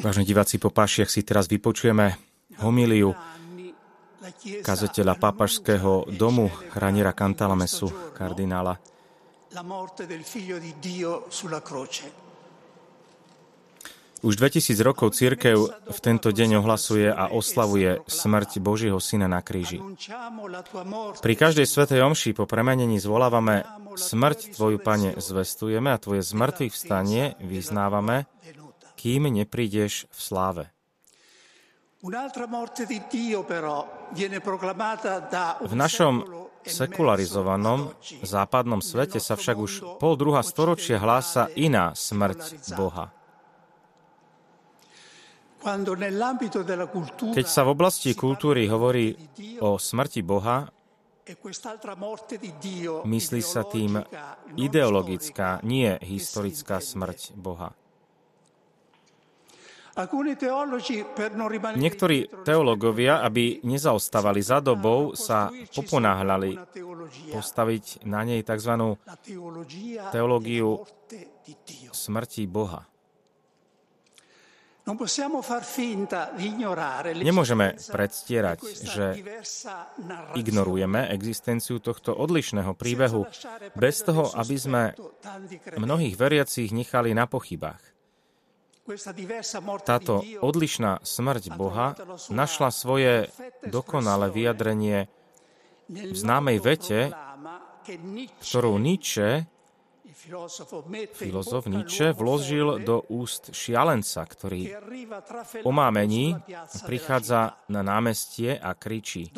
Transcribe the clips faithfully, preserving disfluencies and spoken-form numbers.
Vážení diváci, po pašiach si teraz vypočujeme homíliu kazateľa pápažského domu Raniera Cantalamessu, kardinála. Už dvetisíc rokov cirkev v tento deň ohlasuje a oslavuje smrť Božieho Syna na kríži. Pri každej svätej omši po premenení zvolávame: smrť Tvoju, Pane, zvestujeme a Tvoje zmrtvých vstanie vyznávame, kým neprídeš v sláve. V našom sekularizovanom západnom svete sa však už pol druhá storočia hlása iná smrť Boha. Keď sa v oblasti kultúry hovorí o smrti Boha, myslí sa tým ideologická, nie historická smrť Boha. Niektorí teológovia, aby nezaostávali za dobou, sa poponáhľali postaviť na nej tzv. Teológiu smrti Boha. Nemôžeme predstierať, že ignorujeme existenciu tohto odlišného príbehu bez toho, aby sme mnohých veriacich nechali na pochybách. Táto odlišná smrť Boha našla svoje dokonalé vyjadrenie v známej vete, ktorú Nietzsche Filozof Nietzsche vložil do úst šialenca, ktorý v omámení prichádza na námestie a kričí: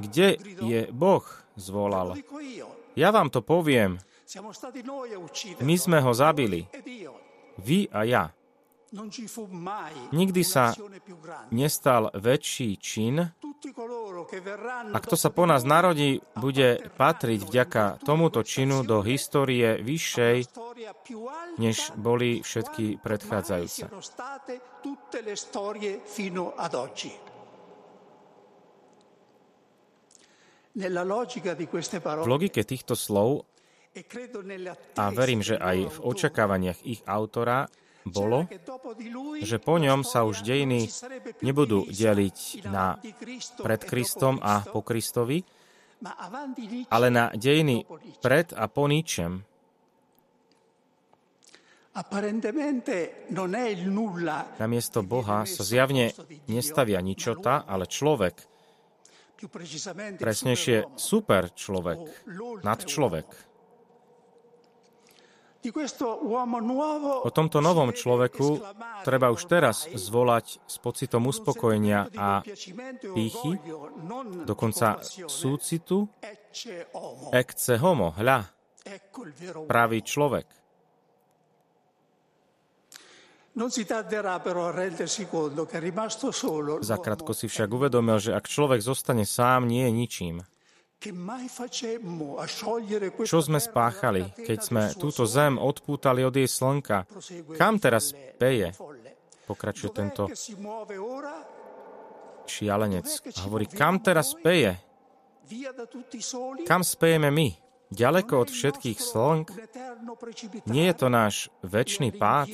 Kde je Boh? Zvolal. Ja vám to poviem. My sme ho zabili. Vy a ja. Nikdy sa nestal väčší čin, a kto sa po nás narodí, bude patriť vďaka tomuto činu do histórie vyššej, než boli všetky predchádzajúce. V logike týchto slov, a verím, že aj v očakávaniach ich autora, bolo, že po ňom sa už dejiny nebudú deliť na pred Kristom a po Kristovi, ale na dejiny pred a po ničem. Namiesto Boha sa zjavne nestavia ničota, ale človek, presnejšie super človek, nadčlovek. O tomto novom človeku treba už teraz zvolať s pocitom uspokojenia a pýchy, dokonca súcitu, ecce homo, hľa, pravý človek. Zakrátko si však uvedomil, že ak človek zostane sám, nie je ničím. Čo sme spáchali, keď sme túto zem odpútali od jej slnka? Kam teraz peje? Pokračuje tento šialenec. Hovorí, kam teraz peje? Kam spejeme my? Ďaleko od všetkých slnk? Nie je to náš večný pád?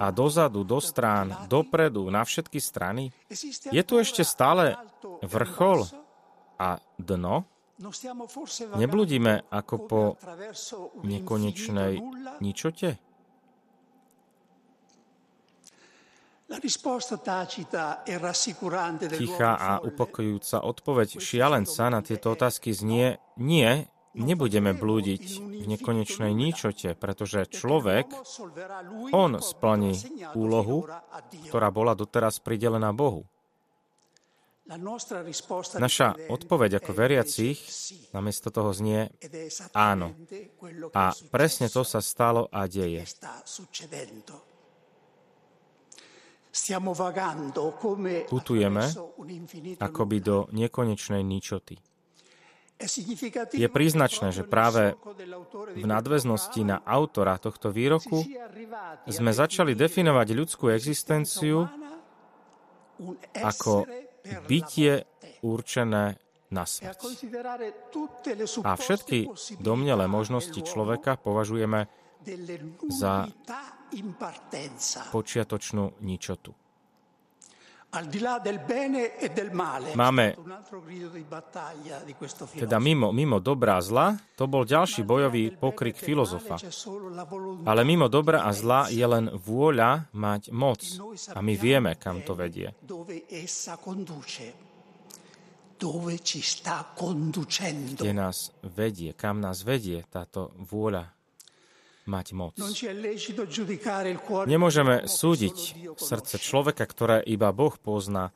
A dozadu, do strán, dopredu, na všetky strany? Je tu ešte stále vrchol a dno? Neblúdime ako po nekonečnej ničote? Tichá a upokojujúca odpoveď šialenca na tieto otázky znie: nie, nebudeme blúdiť v nekonečnej ničote, pretože človek, on splní úlohu, ktorá bola doteraz pridelená Bohu. Naša odpoveď ako veriacich namiesto toho znie áno. A presne to sa stalo a deje. Putujeme akoby do nekonečnej ničoty. Je príznačné, že práve v nadväznosti na autora tohto výroku sme začali definovať ľudskú existenciu ako bytie určené na smrť. A všetky domnelé možnosti človeka považujeme za počiatočnú ničotu. Máme teda mimo, mimo dobra a zla, to bol ďalší bojový pokrik filozofa. Ale mimo dobra a zla je len vôľa mať moc a my vieme, kam to vedie. Kde nás vedie, kam nás vedie táto vôľa mať moc. Nemôžeme súdiť srdce človeka, ktoré iba Boh pozná.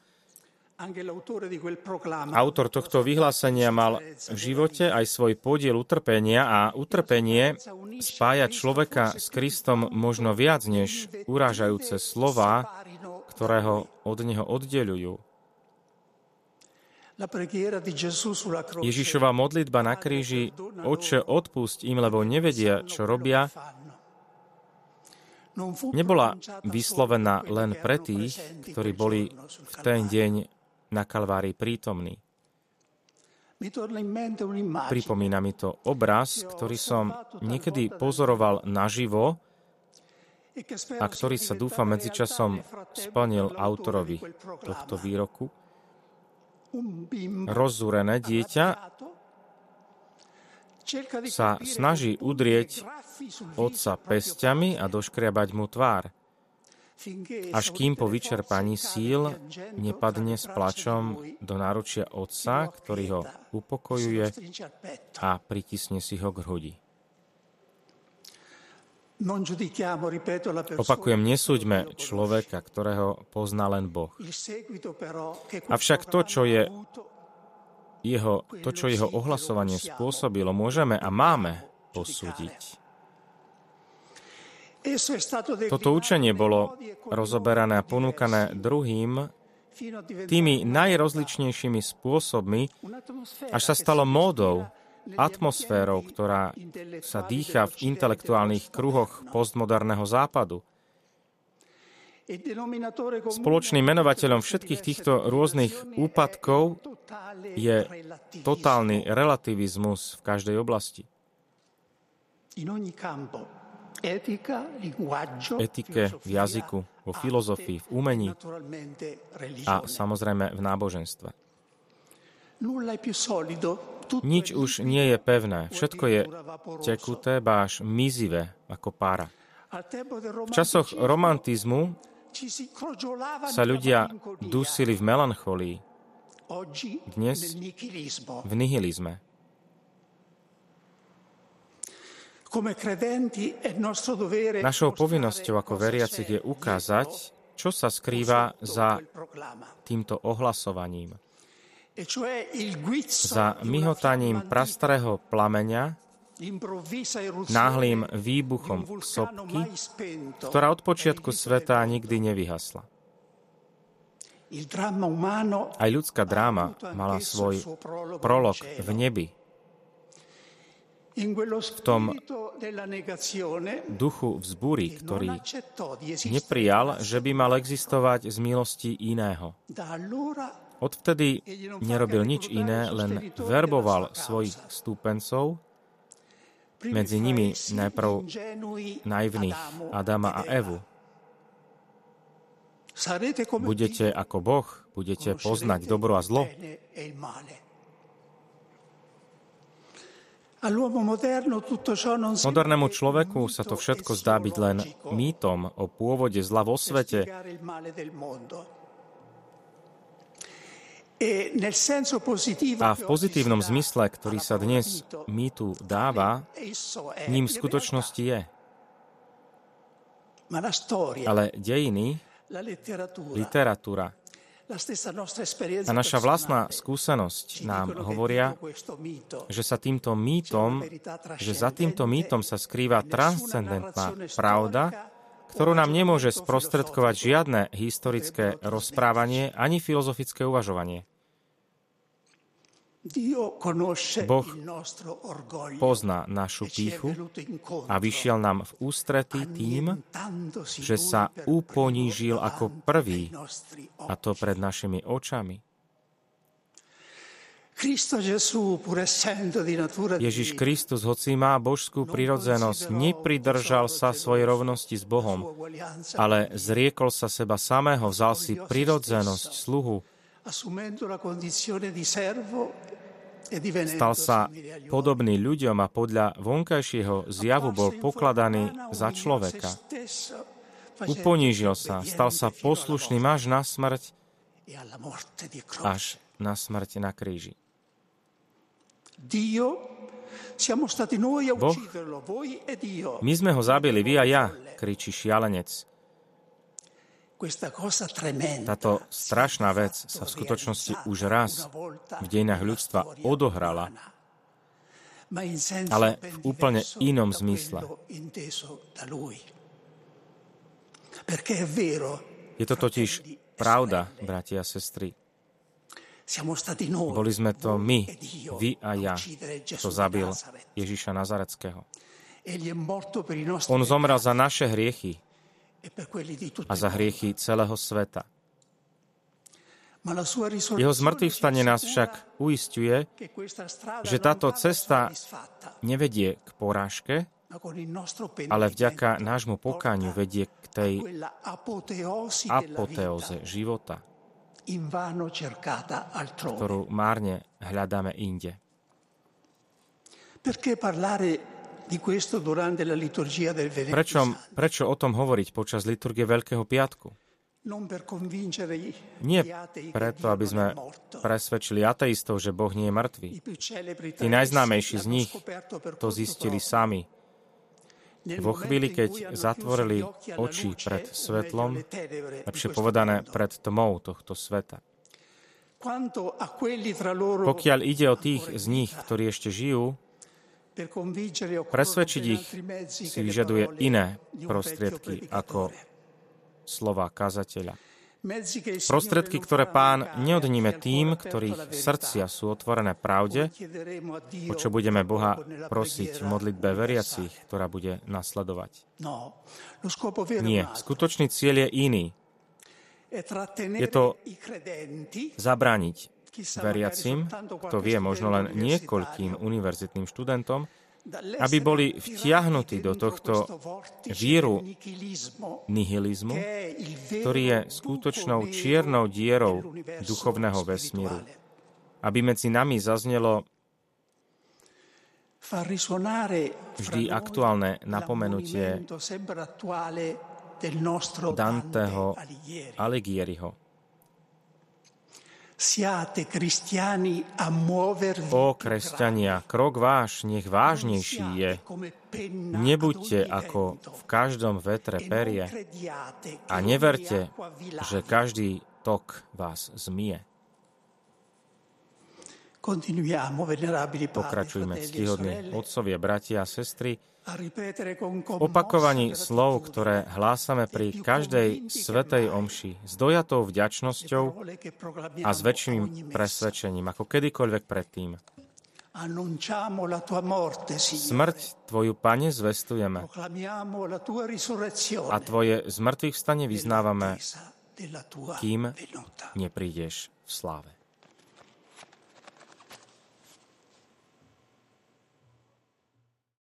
Autor tohto vyhlásenia mal v živote aj svoj podiel utrpenia a utrpenie spája človeka s Kristom možno viac než urážajúce slova, ktoré ho od neho oddeľujú. Ježišova modlitba na kríži, Otče, odpusť im, lebo nevedia, čo robia, nebola vyslovená len pre tých, ktorí boli v ten deň na Kalvárii prítomní. Pripomína mi to obraz, ktorý som niekedy pozoroval naživo a ktorý sa, dúfam, medzičasom splnil autorovi tohto výroku. Rozúrené dieťa sa snaží udrieť otca pesťami a doškriabať mu tvár, až kým po vyčerpaní síl nepadne s plačom do náručia otca, ktorý ho upokojuje a pritisne si ho k hrudi. Opakujem, nesúďme človeka, ktorého pozná len Boh. Avšak to, čo je jeho, to, čo jeho ohlasovanie spôsobilo, môžeme a máme posúdiť. Toto učenie bolo rozoberané a ponúkané druhým tými najrozličnejšími spôsobmi, až sa stalo módou, atmosférou, ktorá sa dýcha v intelektuálnych kruhoch postmoderného západu. Spoločným menovateľom všetkých týchto rôznych úpadkov je totálny relativizmus v každej oblasti. Etike, v jazyku, vo filozofii, v umení a samozrejme v náboženstve. Nič už nie je pevné, všetko je tekuté, báž mizivé ako pára. V časoch romantizmu sa ľudia dusili v melancholii, dnes v nihilizme. Našou povinnosťou ako veriacich je ukázať, čo sa skrýva za týmto ohlasovaním. Za myhotaním prastarého plameňa, náhlým výbuchom sopky, ktorá od počiatku sveta nikdy nevyhasla. Aj ľudská dráma mala svoj prolog v nebi. V tom duchu vzbúry, ktorý neprijal, že by mal existovať z milosti iného. Odvtedy nerobil nič iné, len verboval svojich stúpencov, medzi nimi najprv naivných Adama a Evu. Budete ako Boh, budete poznať dobro a zlo. Modernému človeku sa to všetko zdá byť len mýtom o pôvode zla vo svete, a v pozitívnom zmysle, ktorý sa dnes mýtu dáva, ním v skutočnosti je. Ale dejiny, literatúra a naša vlastná skúsenosť nám hovoria, že sa týmto mýtom, že za týmto mýtom sa skrýva transcendentná pravda, ktorú nám nemôže sprostredkovať žiadne historické rozprávanie ani filozofické uvažovanie. Boh pozná našu pýchu a vyšiel nám v ústrety tým, že sa uponížil ako prvý, a to pred našimi očami. Ježiš Kristus, hoci má božskú prirodzenosť, nepridržal sa svojej rovnosti s Bohom, ale zriekol sa seba samého, vzal si prirodzenosť sluhu, stal sa podobný ľuďom a podľa vonkajšieho zjavu bol pokladaný za človeka. Uponížil sa, stal sa poslušným až na smrť, až na smrť na kríži. Boh, my sme ho zabili, vy a ja, kričí šialenec. Táto strašná vec sa v skutočnosti už raz v dejinách ľudstva odohrala, ale v úplne inom zmysle. Je to totiž pravda, bratia a sestry. Boli sme to my, vy a ja, čo zabil Ježiša Nazareckého. On zomrel za naše hriechy a za hriechy celého sveta. Jeho zmŕtvychvstanie nás však uisťuje, že táto cesta nevedie k porážke, ale vďaka nášmu pokániu vedie k tej apoteóze života, ktorú márne hľadáme inde. Prečo, prečo o tom hovoriť počas liturgie Veľkého piatku? Nie preto, aby sme presvedčili ateistov, že Boh nie je mŕtvý. Tí najznámejší z nich to zistili sami. Vo chvíli, keď zatvorili oči pred svetlom, lepšie povedané pred tmou tohto sveta. Pokiaľ ide o tých z nich, ktorí ešte žijú, presvedčiť ich si vyžaduje iné prostriedky ako slova kazateľa. Prostriedky, ktoré Pán neodníme tým, ktorých srdcia sú otvorené pravde, o čo budeme Boha prosiť v modlitbe veriacich, ktorá bude nasledovať. Nie, skutočný cieľ je iný. Je to zabrániť veriacim, kto vie, možno len niekoľkým univerzitným študentom, aby boli vtiahnutí do tohto víru nihilizmu, ktorý je skutočnou čiernou dierou duchovného vesmíru. Aby medzi nami zaznelo vždy aktuálne napomenutie Danteho Alighieriho. O kresťania, krok váš, nech vážnejší je. Nebuďte ako v každom vetre perie a neverte, že každý tok vás zmije. Pokračujme, ctihodní otcovia, bratia a sestry, v opakovaní slov, ktoré hlásame pri každej svätej omši s dojatou vďačnosťou a s väčším presvedčením ako kedykoľvek predtým. Smrť Tvoju, Pane, zvestujeme a Tvoje zmŕtvychvstanie vyznávame, kým neprídeš v sláve.